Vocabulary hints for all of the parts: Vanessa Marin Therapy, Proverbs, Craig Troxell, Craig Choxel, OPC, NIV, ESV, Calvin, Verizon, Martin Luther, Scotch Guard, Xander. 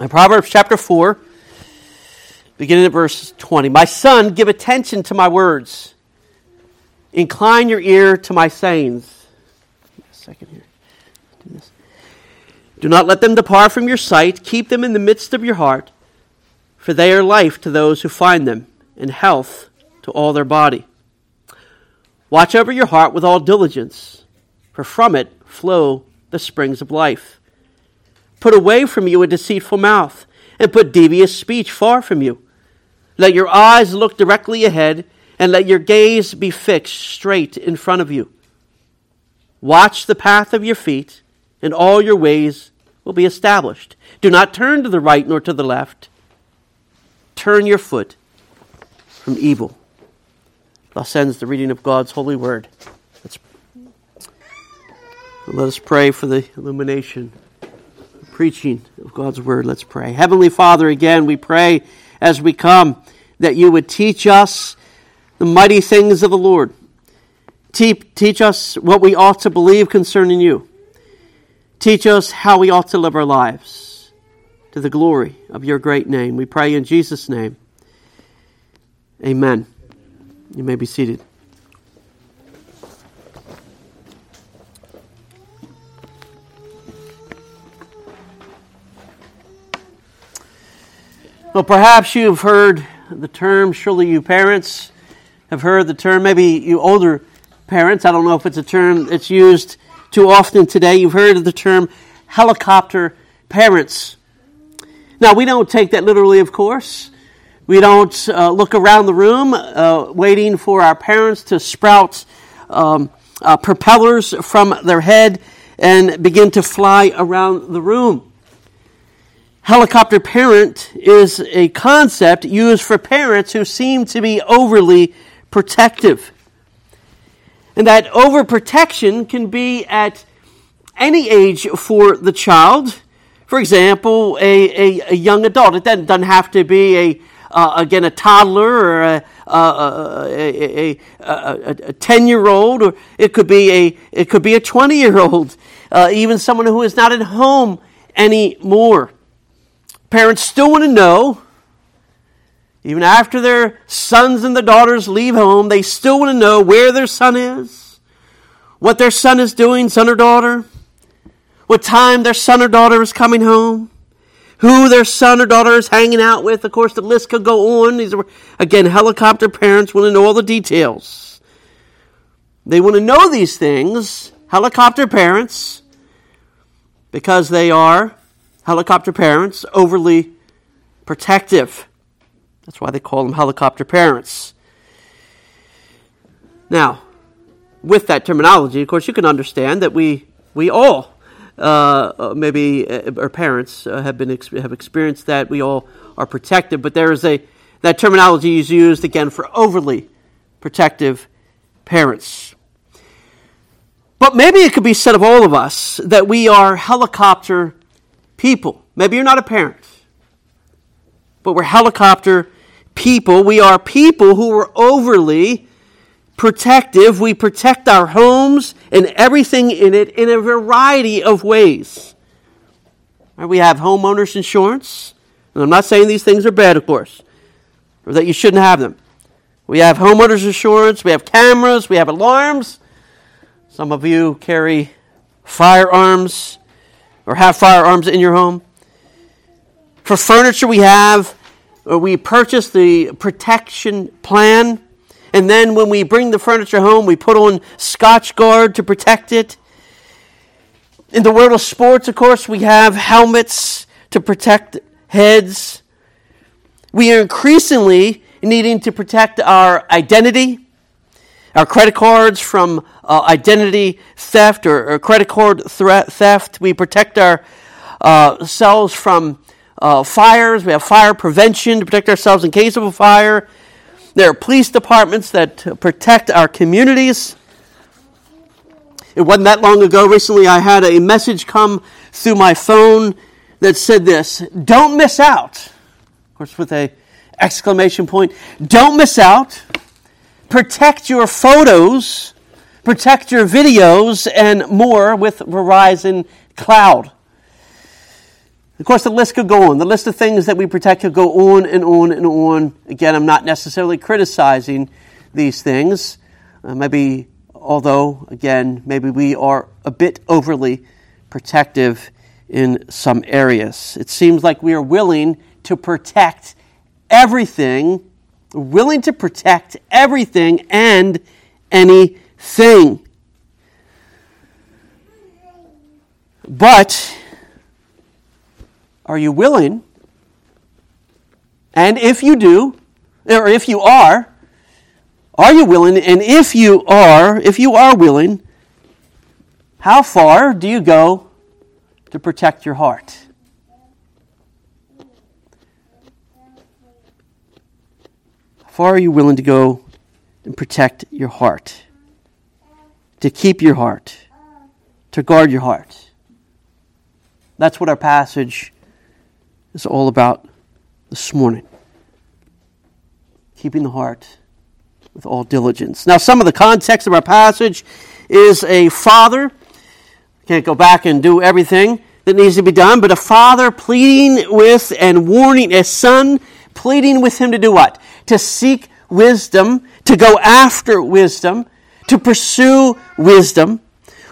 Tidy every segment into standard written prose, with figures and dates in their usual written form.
In Proverbs chapter 4, beginning at verse 20, "My son, give attention to my words. Incline your ear to my sayings." A second here. Do this. "Do not let them depart from your sight. Keep them in the midst of your heart, for they are life to those who find them, and health to all their body. Watch over your heart with all diligence, for from it flow the springs of life. Put away from you a deceitful mouth, and put devious speech far from you. Let your eyes look directly ahead, and let your gaze be fixed straight in front of you. Watch the path of your feet, and all your ways will be established. Do not turn to the right nor to the left. Turn your foot from evil." Thus ends the reading of God's holy word. Let us pray for the illumination, the preaching of God's word. Let's pray. Heavenly Father, again, we pray as we come that you would teach us the mighty things of the Lord. Teach us what we ought to believe concerning you. Teach us how we ought to live our lives to the glory of your great name. We pray in Jesus' name. Amen. You may be seated. Well, perhaps you've heard the term, surely you parents have heard the term, maybe you older parents, I don't know if it's a term that's used too often today, you've heard of the term helicopter parents. Now, we don't take that literally, of course. We don't look around the room waiting for our parents to sprout propellers from their head and begin to fly around the room. Helicopter parent is a concept used for parents who seem to be overly protective. And that overprotection can be at any age for the child. For example, a young adult. It doesn't have to be a toddler or a 10-year-old, or it could be a 20-year-old, even someone who is not at home anymore. Parents still want to know, even after their sons and the daughters leave home, they still want to know where their son is, what their son is doing, son or daughter, what time their son or daughter is coming home, who their son or daughter is hanging out with. Of course, the list could go on. These are, again, helicopter parents want to know all the details. They want to know these things, helicopter parents, because they are, helicopter parents, overly protective. That's why they call them helicopter parents. Now, with that terminology, of course, you can understand that we all, maybe our parents have experienced that. We all are protective, but there is that terminology is used again for overly protective parents. But maybe it could be said of all of us that we are helicopter people. Maybe you're not a parent, but we're helicopter people. We are people who are overly protective. We protect our homes and everything in it in a variety of ways. We have homeowners insurance, and I'm not saying these things are bad, of course, or that you shouldn't have them. We have homeowners insurance, we have cameras, we have alarms. Some of you carry firearms or have firearms in your home. For furniture, we purchase the protection plan. And then when we bring the furniture home, we put on Scotch Guard to protect it. In the world of sports, of course, we have helmets to protect heads. We are increasingly needing to protect our identity, our credit cards from identity theft or credit card theft. We protect ourselves from fires. We have fire prevention to protect ourselves in case of a fire. There are police departments that protect our communities. It wasn't that long ago. Recently, I had a message come through my phone that said this: "Don't miss out." Of course, with an exclamation point. Don't miss out. Protect your photos, protect your videos, and more with Verizon Cloud. Of course, the list could go on. The list of things that we protect could go on and on and on. Again, I'm not necessarily criticizing these things. Maybe, although, again, maybe we are a bit overly protective in some areas. It seems like we are willing to protect everything, and anything. But are you willing? And if you do, or if you are you willing? And if you are willing, how far do you go to protect your heart? How far are you willing to go and protect your heart? To keep your heart? To guard your heart? That's what our passage is all about this morning. Keeping the heart with all diligence. Now, some of the context of our passage is a father. Can't go back and do everything that needs to be done, but a father pleading with and warning a son, pleading with him to do what? To seek wisdom, to go after wisdom, to pursue wisdom.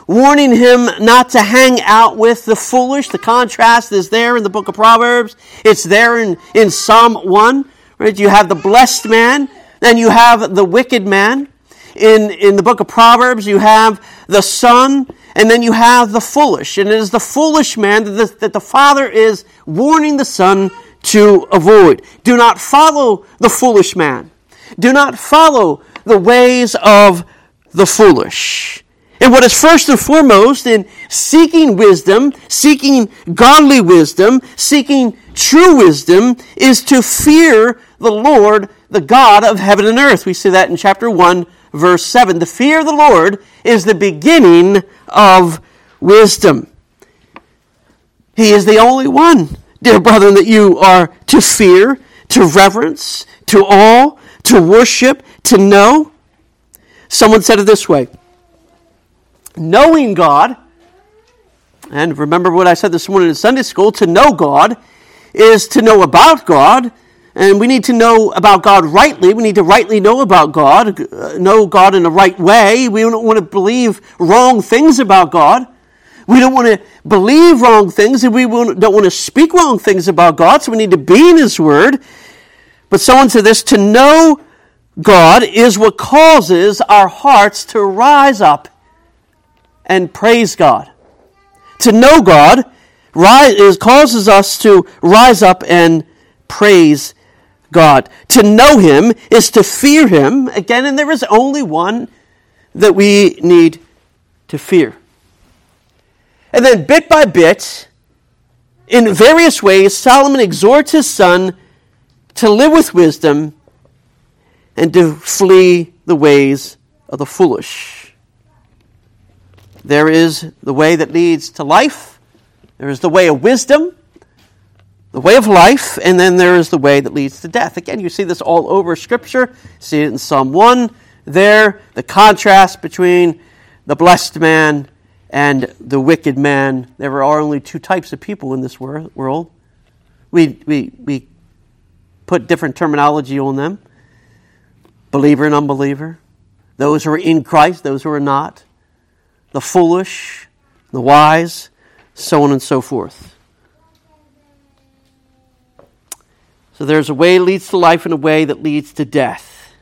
Warning him not to hang out with the foolish. The contrast is there in the book of Proverbs. It's there in Psalm 1. Right? You have the blessed man, then you have the wicked man. In the book of Proverbs, you have the son, and then you have the foolish. And it is the foolish man that the father is warning the son to avoid. Do not follow the foolish man. Do not follow the ways of the foolish. And what is first and foremost in seeking wisdom, seeking godly wisdom, seeking true wisdom, is to fear the Lord, the God of heaven and earth. We see that in chapter 1, verse 7. The fear of the Lord is the beginning of wisdom. He is the only one, dear brethren, that you are to fear, to reverence, to awe, to worship, to know. Someone said it this way. Knowing God, and remember what I said this morning in Sunday school, to know God is to know about God, and we need to know about God rightly. We need to rightly know about God, know God in the right way. We don't want to believe wrong things about God. We don't want to believe wrong things, and we don't want to speak wrong things about God, so we need to be in His Word. But someone said this, to know God is what causes our hearts to rise up and praise God. To know God causes us to rise up and praise God. To know Him is to fear Him. Again, and there is only one that we need to fear. And then bit by bit, in various ways, Solomon exhorts his son to live with wisdom and to flee the ways of the foolish. There is the way that leads to life. There is the way of wisdom, the way of life, and then there is the way that leads to death. Again, you see this all over Scripture. See it in Psalm 1 there, the contrast between the blessed man and the wicked man. There are only two types of people in this world. We put different terminology on them, believer and unbeliever, those who are in Christ, those who are not. The foolish, the wise, so on and so forth. So there's a way that leads to life and a way that leads to death.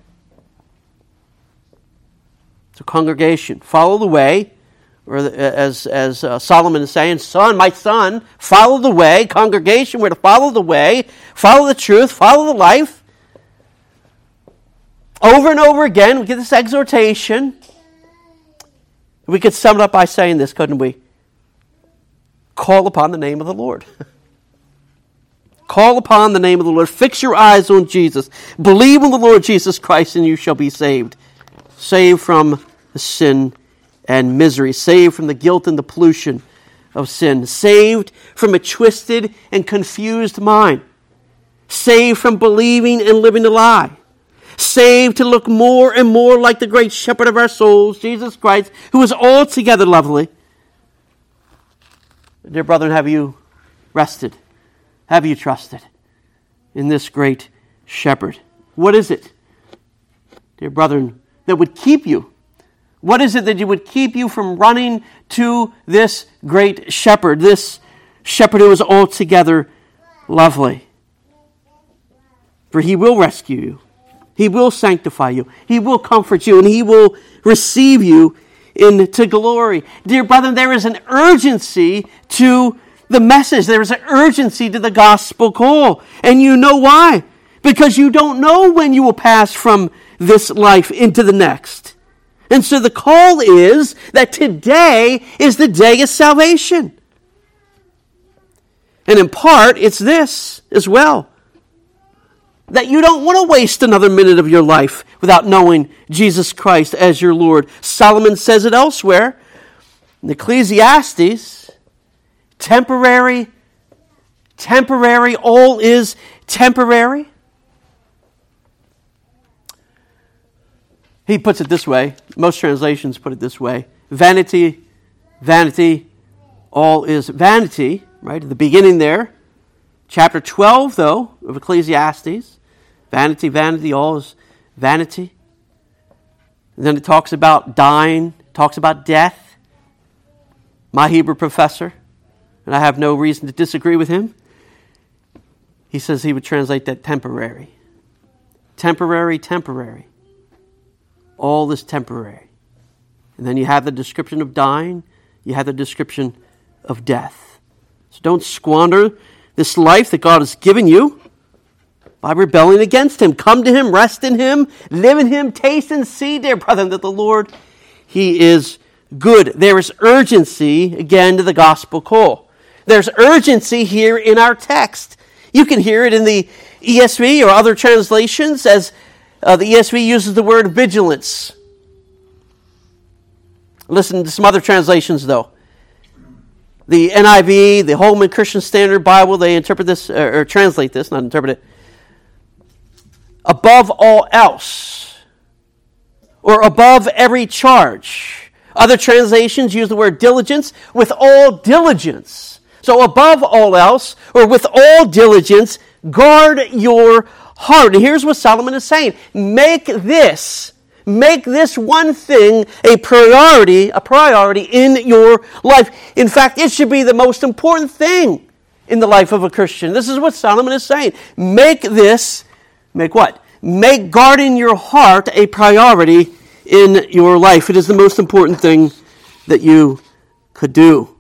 So congregation, follow the way, or as Solomon is saying, son, my son, follow the way. Congregation, we're to follow the way, follow the truth, follow the life. Over and over again, we get this exhortation. We could sum it up by saying this, couldn't we? Call upon the name of the Lord. Call upon the name of the Lord. Fix your eyes on Jesus. Believe on the Lord Jesus Christ and you shall be saved. Saved from sin and misery. Saved from the guilt and the pollution of sin. Saved from a twisted and confused mind. Saved from believing and living a lie. Saved to look more and more like the great shepherd of our souls, Jesus Christ, who is altogether lovely. Dear brethren, have you rested have you trusted in this great shepherd? What is it, dear brethren, that would keep you? What is it that you would keep you from running to this great shepherd, this shepherd who is altogether lovely? For he will rescue you. He will sanctify you. He will comfort you, and he will receive you into glory. Dear brethren, there is an urgency to the message. There is an urgency to the gospel call. And you know why? Because you don't know when you will pass from this life into the next. And so the call is that today is the day of salvation. And in part, it's this as well. That you don't want to waste another minute of your life without knowing Jesus Christ as your Lord. Solomon says it elsewhere in Ecclesiastes, temporary, all is temporary. He puts it this way, most translations put it this way, vanity, all is vanity, right? At the beginning there, chapter 12, though, of Ecclesiastes, vanity, all is vanity. And then it talks about dying, talks about death. My Hebrew professor, and I have no reason to disagree with him, he says he would translate that temporary. All is temporary. And then you have the description of dying, you have the description of death. So don't squander this life that God has given you by rebelling against him. Come to him, rest in him, live in him, taste and see, dear brethren, that the Lord, he is good. There is urgency, again, to the gospel call. There's urgency here in our text. You can hear it in the ESV or other translations as the ESV uses the word vigilance. Listen to some other translations, though. The NIV, the Holman Christian Standard Bible, they interpret this, or translate this, not interpret it. Above all else, or above every charge. Other translations use the word diligence, with all diligence. So above all else, or with all diligence, guard your heart. And here's what Solomon is saying. Make this one thing a priority in your life. In fact, it should be the most important thing in the life of a Christian. This is what Solomon is saying. Make guarding your heart a priority in your life. It is the most important thing that you could do.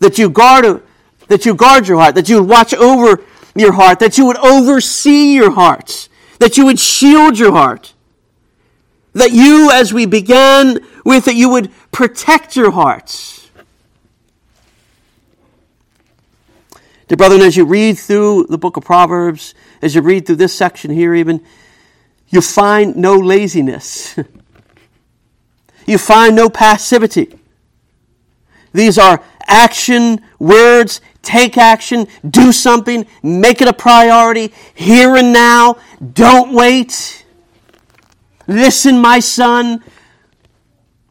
That you guard your heart, that you watch over your heart, that you would oversee your heart, that you would shield your heart. That you, as we began with it, you would protect your hearts. Dear brethren, as you read through the book of Proverbs, as you read through this section here even, you find no laziness. You find no passivity. These are action words. Take action, do something, make it a priority, here and now, don't wait. Listen, my son,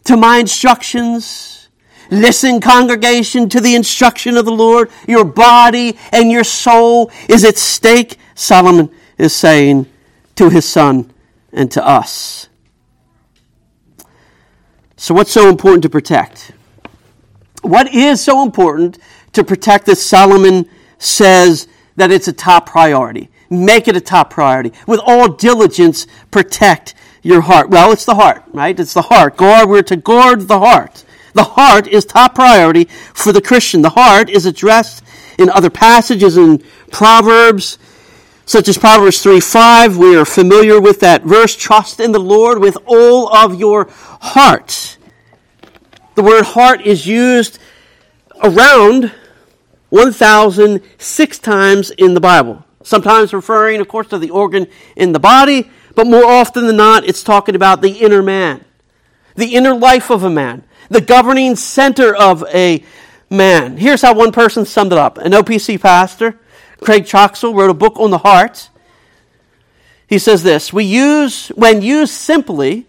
to my instructions. Listen, congregation, to the instruction of the Lord. Your body and your soul is at stake, Solomon is saying to his son and to us. So what's so important to protect? What is so important to protect that Solomon says that it's a top priority? Make it a top priority. With all diligence, protect your heart. Well, it's the heart, right? It's the heart. We're to guard the heart. The heart is top priority for the Christian. The heart is addressed in other passages in Proverbs, such as Proverbs 3:5. We are familiar with that verse. Trust in the Lord with all of your heart. The word heart is used around 1,006 times in the Bible. Sometimes referring, of course, to the organ in the body, but more often than not, it's talking about the inner man, the inner life of a man, the governing center of a man. Here's how one person summed it up. An OPC pastor, Craig Choxel, wrote a book on the heart. He says this: When used simply,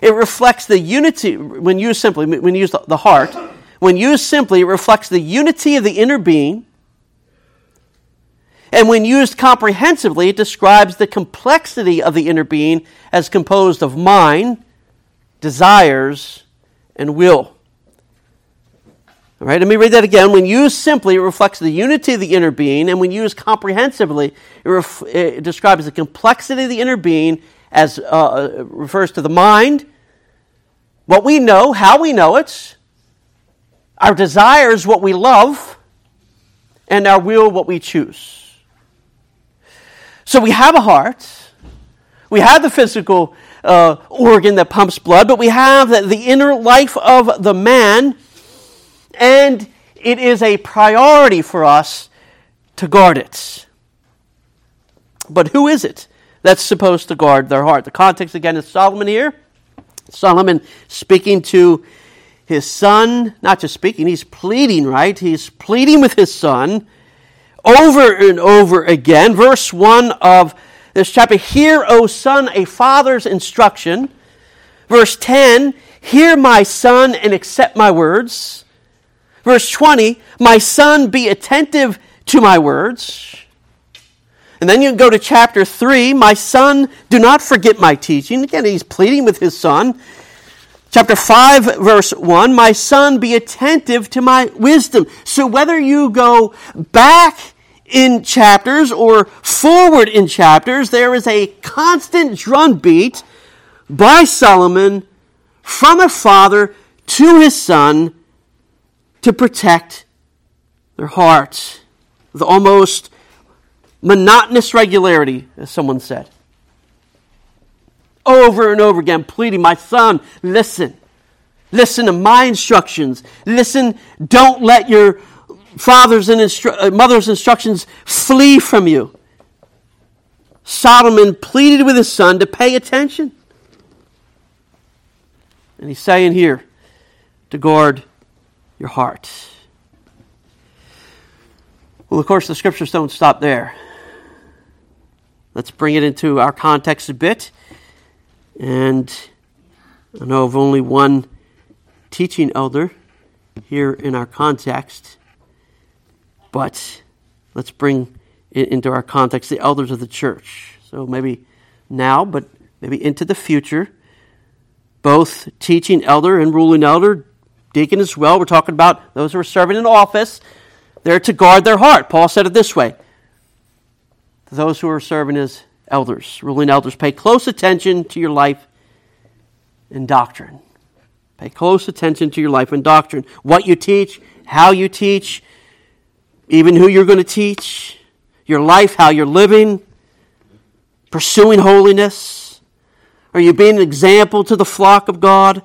it reflects the unity of the inner being, And when used comprehensively, it describes the complexity of the inner being as composed of mind, desires, and will. All right, let me read that again. When used simply, it reflects the unity of the inner being. And when used comprehensively, it describes the complexity of the inner being as refers to the mind, what we know, how we know it, our desires, what we love, and our will, what we choose. So we have a heart. We have the physical organ that pumps blood, but we have the inner life of the man, and it is a priority for us to guard it. But who is it that's supposed to guard their heart? The context again is Solomon here. Solomon speaking to his son, not just speaking, he's pleading, right? He's pleading with his son over and over again. Verse 1 of this chapter, hear, O son, a father's instruction. Verse 10, hear my son and accept my words. Verse 20, my son, be attentive to my words. And then you go to chapter 3, my son, do not forget my teaching. Again, he's pleading with his son. Chapter 5, verse 1, my son, be attentive to my wisdom. So whether you go back in chapters or forward in chapters, there is a constant drumbeat by Solomon from a father to his son to protect their hearts with almost monotonous regularity, as someone said. Over and over again, pleading, my son, listen. Listen to my instructions. Listen, don't let your father's and mother's instructions flee from you. Solomon pleaded with his son to pay attention. And he's saying here, to guard your heart. Well, of course, the scriptures don't stop there. Let's bring it into our context a bit. And I know of only one teaching elder here in our context, but let's bring it into our context, the elders of the church. So maybe now, but maybe into the future, both teaching elder and ruling elder, deacon as well, we're talking about those who are serving in office, they're to guard their heart. Paul said it this way, to those who are serving as elders, ruling elders, pay close attention to your life and doctrine. Pay close attention to your life and doctrine. What you teach, how you teach, even who you're going to teach, your life, how you're living, pursuing holiness. Are you being an example to the flock of God?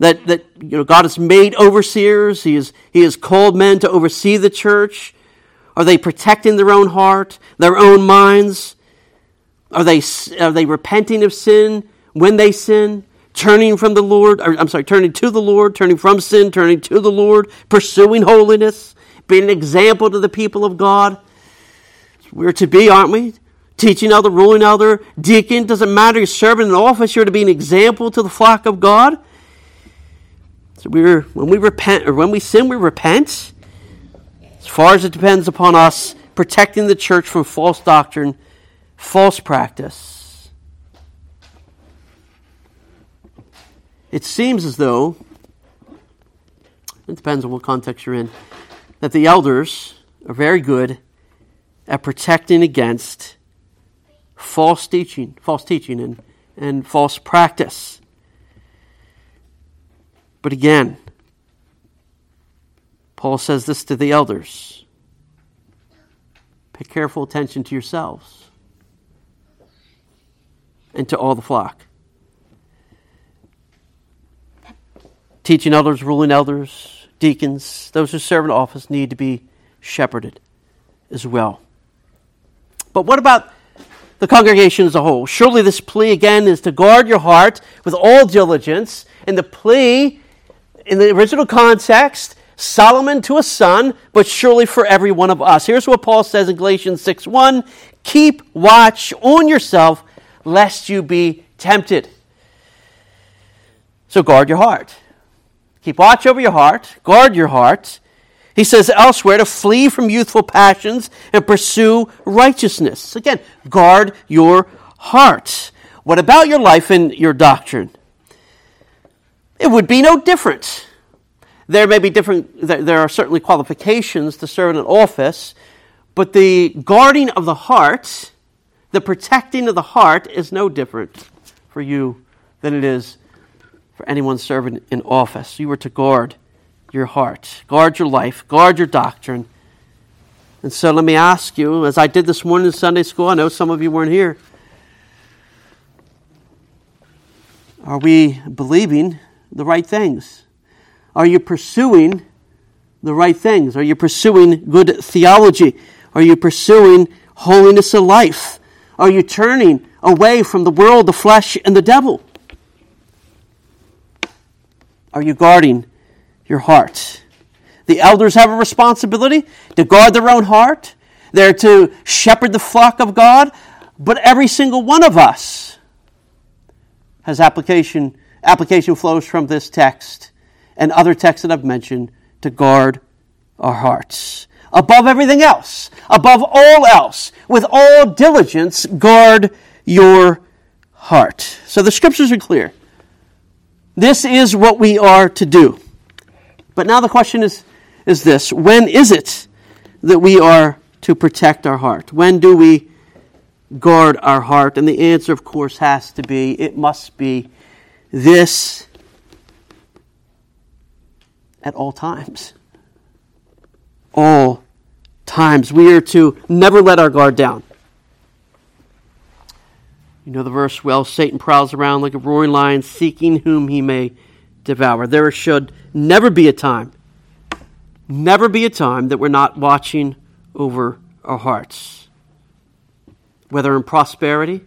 That you know, God has made overseers. He has called men to oversee the church. Are they protecting their own heart, their own minds? Are they repenting of sin when they sin, turning from the Lord? Turning to the Lord, turning from sin, turning to the Lord, pursuing holiness, being an example to the people of God. We're to be, aren't we? Teaching elder, ruling elder, deacon, doesn't matter. You're serving in office. You're to be an example to the flock of God. So when we sin, we repent. As far as it depends upon us, protecting the church from false doctrine, false practice. It seems as though, it depends on what context you're in, that the elders are very good at protecting against false teaching and false practice. But again, Paul says this to the elders. Pay careful attention to yourselves and to all the flock. Teaching elders, ruling elders, deacons, those who serve in office need to be shepherded as well. But what about the congregation as a whole? Surely this plea again is to guard your heart with all diligence. And the plea in the original context, Solomon to a son, but surely for every one of us. Here's what Paul says in Galatians 6:1. Keep watch on yourself, lest you be tempted. So guard your heart. Keep watch over your heart. Guard your heart. He says elsewhere to flee from youthful passions and pursue righteousness. Again, guard your heart. What about your life and your doctrine? It would be no different. There are certainly qualifications to serve in an office, but the guarding of the heart, the protecting of the heart is no different for you than it is for anyone serving in office. You were to guard your heart, guard your life, guard your doctrine. And so let me ask you, as I did this morning in Sunday school, I know some of you weren't here, are we believing the right things? Are you pursuing the right things? Are you pursuing good theology? Are you pursuing holiness of life? Are you turning away from the world, the flesh, and the devil? Are you guarding your heart? The elders have a responsibility to guard their own heart. They're to shepherd the flock of God. But every single one of us has application. Application flows from this text and other texts that I've mentioned to guard our hearts. Above everything else, above all else, with all diligence, guard your heart. So the scriptures are clear. This is what we are to do. But now the question is this: when is it that we are to protect our heart? When do we guard our heart? And the answer, of course, has to be, it must be this: at all times. All times. We are to never let our guard down. You know the verse well, Satan prowls around like a roaring lion, seeking whom he may devour. There should never be a time that we're not watching over our hearts. Whether in prosperity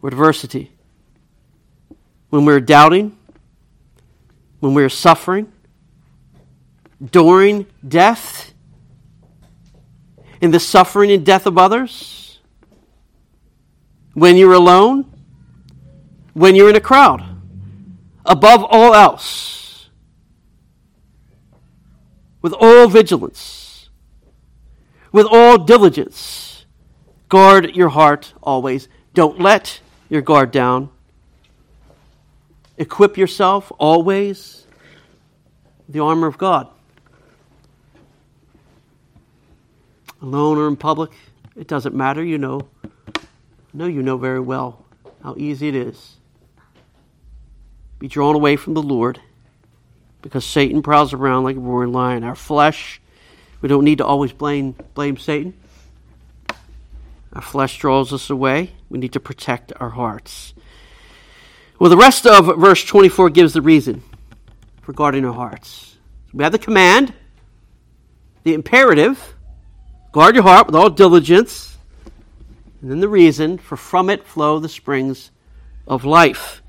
or adversity. When we're doubting, when we're suffering, during death, in the suffering and death of others, when you're alone, when you're in a crowd, above all else, with all vigilance, with all diligence, guard your heart always. Don't let your guard down. Equip yourself always with the armor of God. Alone or in public, it doesn't matter. You know. I know you know very well how easy it is. Be drawn away from the Lord because Satan prowls around like a roaring lion. Our flesh, we don't need to always blame Satan. Our flesh draws us away. We need to protect our hearts. Well, the rest of verse 24 gives the reason for guarding our hearts. We have the command, the imperative, guard your heart with all diligence, and then the reason, for from it flow the springs of life.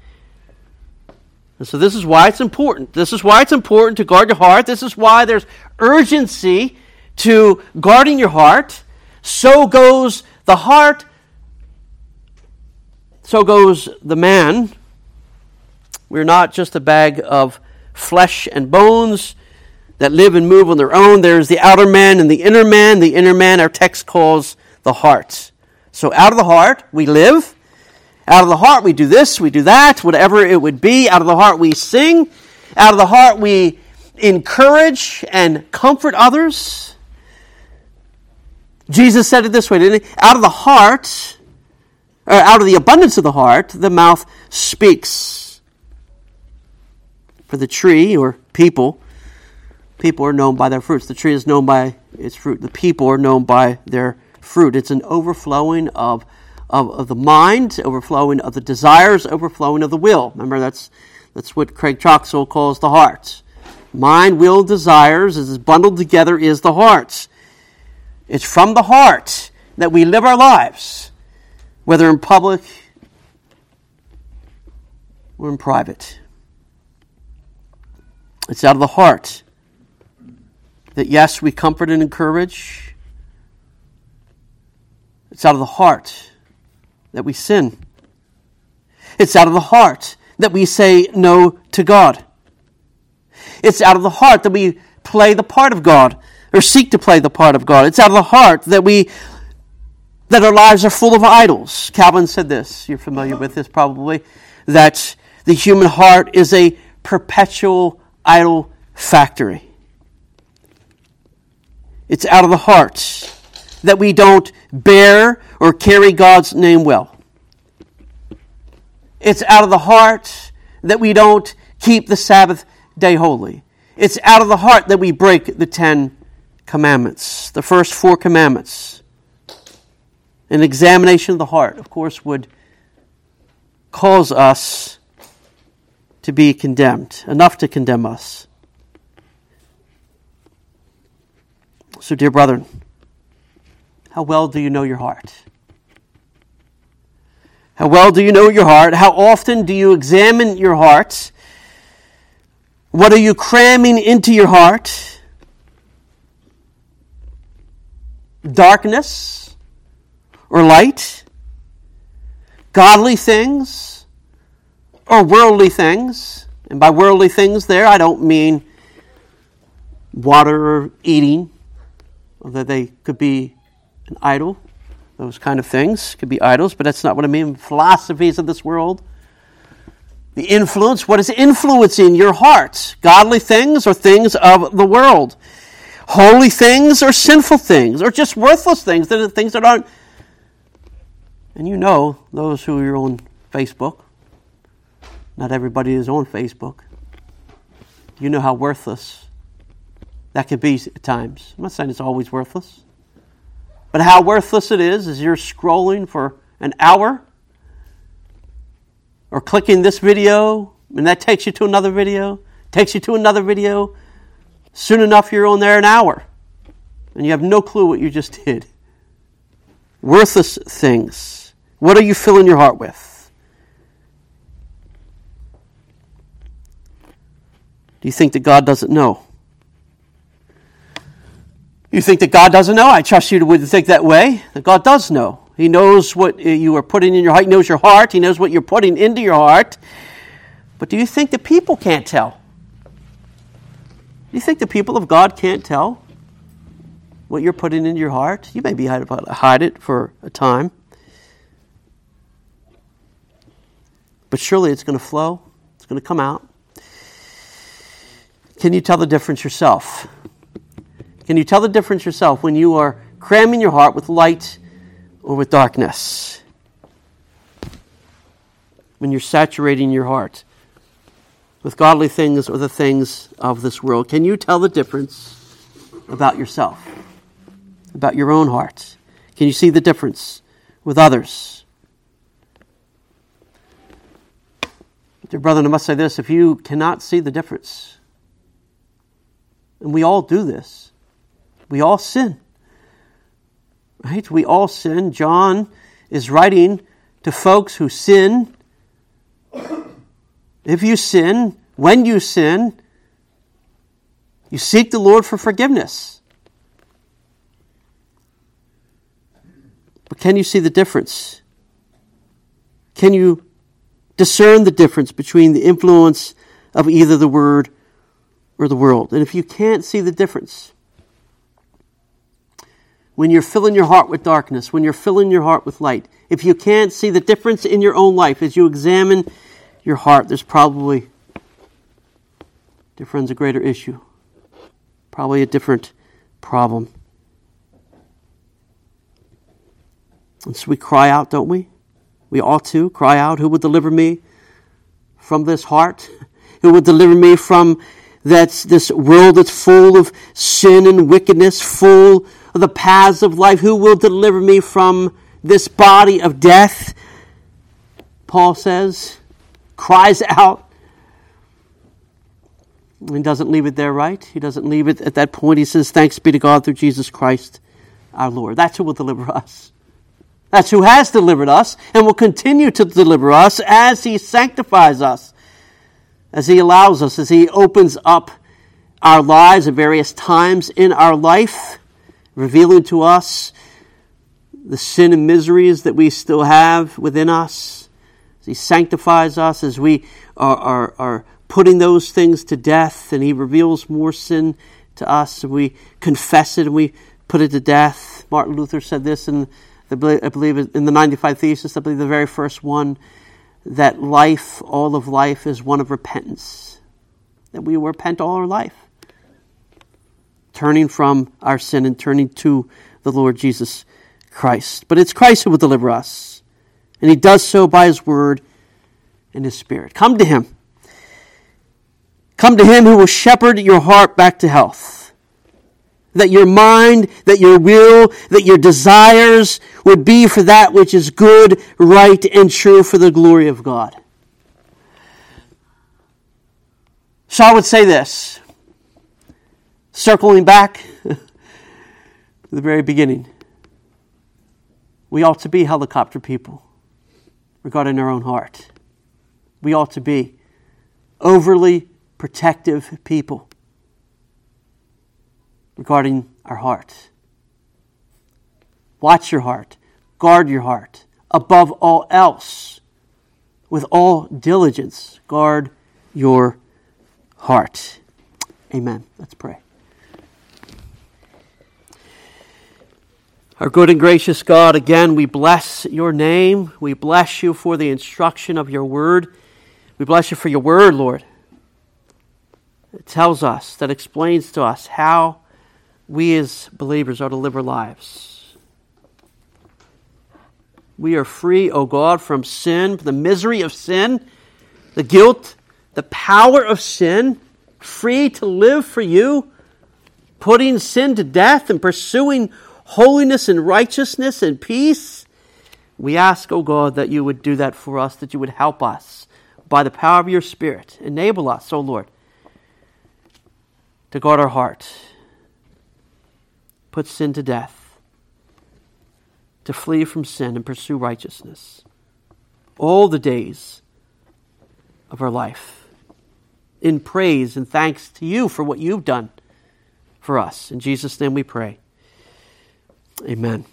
And so this is why it's important. This is why it's important to guard your heart. This is why there's urgency to guarding your heart. So goes the heart, so goes the man. We're not just a bag of flesh and bones that live and move on their own. There's the outer man and the inner man. The inner man, our text calls the heart. So out of the heart, we live. Out of the heart, we do this, we do that, whatever it would be. Out of the heart, we sing. Out of the heart, we encourage and comfort others. Jesus said it this way, didn't he? Out of the heart, or out of the abundance of the heart, the mouth speaks. For the tree, or people are known by their fruits. The tree is known by its fruit. The people are known by their fruit. It's an overflowing of the mind, overflowing of the desires, overflowing of the will. Remember, that's what Craig Troxell calls the heart. Mind, will, desires, as it's bundled together, is the heart. It's from the heart that we live our lives, whether in public or in private. It's out of the heart that, yes, we comfort and encourage. It's out of the heart that we sin. It's out of the heart that we say no to God. It's out of the heart that we play the part of God or seek to play the part of God. It's out of the heart that our lives are full of idols. Calvin said this, you're familiar with this probably, that the human heart is a perpetual idol factory. It's out of the heart that we don't bear or carry God's name well. It's out of the heart that we don't keep the Sabbath day holy. It's out of the heart that we break the 10 commandments, the first 4 commandments. An examination of the heart, of course, would cause us to be condemned, enough to condemn us. So, dear brethren, how well do you know your heart? How well do you know your heart? How often do you examine your heart? What are you cramming into your heart? Darkness or light? Godly things or worldly things? And by worldly things there, I don't mean water or eating, although they could be an idol. Those kind of things could be idols, but that's not what I mean. Philosophies of this world. The influence, what is influencing your heart? Godly things or things of the world? Holy things or sinful things or just worthless things? They're the things that aren't. And you know those who are on Facebook. Not everybody is on Facebook. You know how worthless that could be at times. I'm not saying it's always worthless. But how worthless it is as you're scrolling for an hour or clicking this video, and that takes you to another video, takes you to another video. Soon enough, you're on there an hour, and you have no clue what you just did. Worthless things. What are you filling your heart with? Do you think that God doesn't know? You think that God doesn't know? I trust you wouldn't think that way. That God does know. He knows what you are putting in your heart. He knows your heart. He knows what you're putting into your heart. But do you think that people can't tell? Do you think the people of God can't tell what you're putting into your heart? You may be hide it for a time. But surely it's going to flow. It's going to come out. Can you tell the difference yourself? Can you tell the difference yourself when you are cramming your heart with light or with darkness? When you're saturating your heart with godly things or the things of this world? Can you tell the difference about yourself, about your own heart? Can you see the difference with others? Dear brother, I must say this, if you cannot see the difference, and we all do this, we all sin, right? We all sin. John is writing to folks who sin. If you sin, when you sin, you seek the Lord for forgiveness. But can you see the difference? Can you discern the difference between the influence of either the Word or the world? And if you can't see the difference, when you're filling your heart with darkness, when you're filling your heart with light, if you can't see the difference in your own life as you examine your heart, there's probably, dear friends, a greater issue, probably a different problem. And so we cry out, don't we? We ought to cry out, who will deliver me from this heart? Who will deliver me from this world that's full of sin and wickedness, full of the paths of life? Who will deliver me from this body of death? Paul says, cries out. He doesn't leave it there, right? He doesn't leave it at that point. He says, thanks be to God through Jesus Christ our Lord. That's who will deliver us. That's who has delivered us and will continue to deliver us as He sanctifies us, as He allows us, as He opens up our lives at various times in our life, revealing to us the sin and miseries that we still have within us. As He sanctifies us, as we are putting those things to death, and He reveals more sin to us. We confess it and we put it to death. Martin Luther said this in I believe in the 95 Theses, I believe the very first one, that life, all of life, is one of repentance. That we repent all our life, turning from our sin and turning to the Lord Jesus Christ. But it's Christ who will deliver us, and He does so by His Word and His Spirit. Come to Him. Come to Him who will shepherd your heart back to health. That your mind, that your will, that your desires would be for that which is good, right, and true for the glory of God. So I would say this, circling back to the very beginning, we ought to be helicopter people regarding our own heart. We ought to be overly protective people regarding our heart. Watch your heart. Guard your heart. Above all else, with all diligence, guard your heart. Amen. Let's pray. Our good and gracious God, again, we bless your name. We bless you for the instruction of your word. We bless you for your word, Lord. It tells us, that explains to us how we as believers are to live our lives. We are free, O God, from sin, the misery of sin, the guilt, the power of sin, free to live for you, putting sin to death and pursuing holiness and righteousness and peace. We ask, O God, that you would do that for us, that you would help us by the power of your Spirit. Enable us, O Lord, to guard our heart. Put sin to death, to flee from sin and pursue righteousness all the days of our life, in praise and thanks to you for what you've done for us. In Jesus' name we pray. Amen.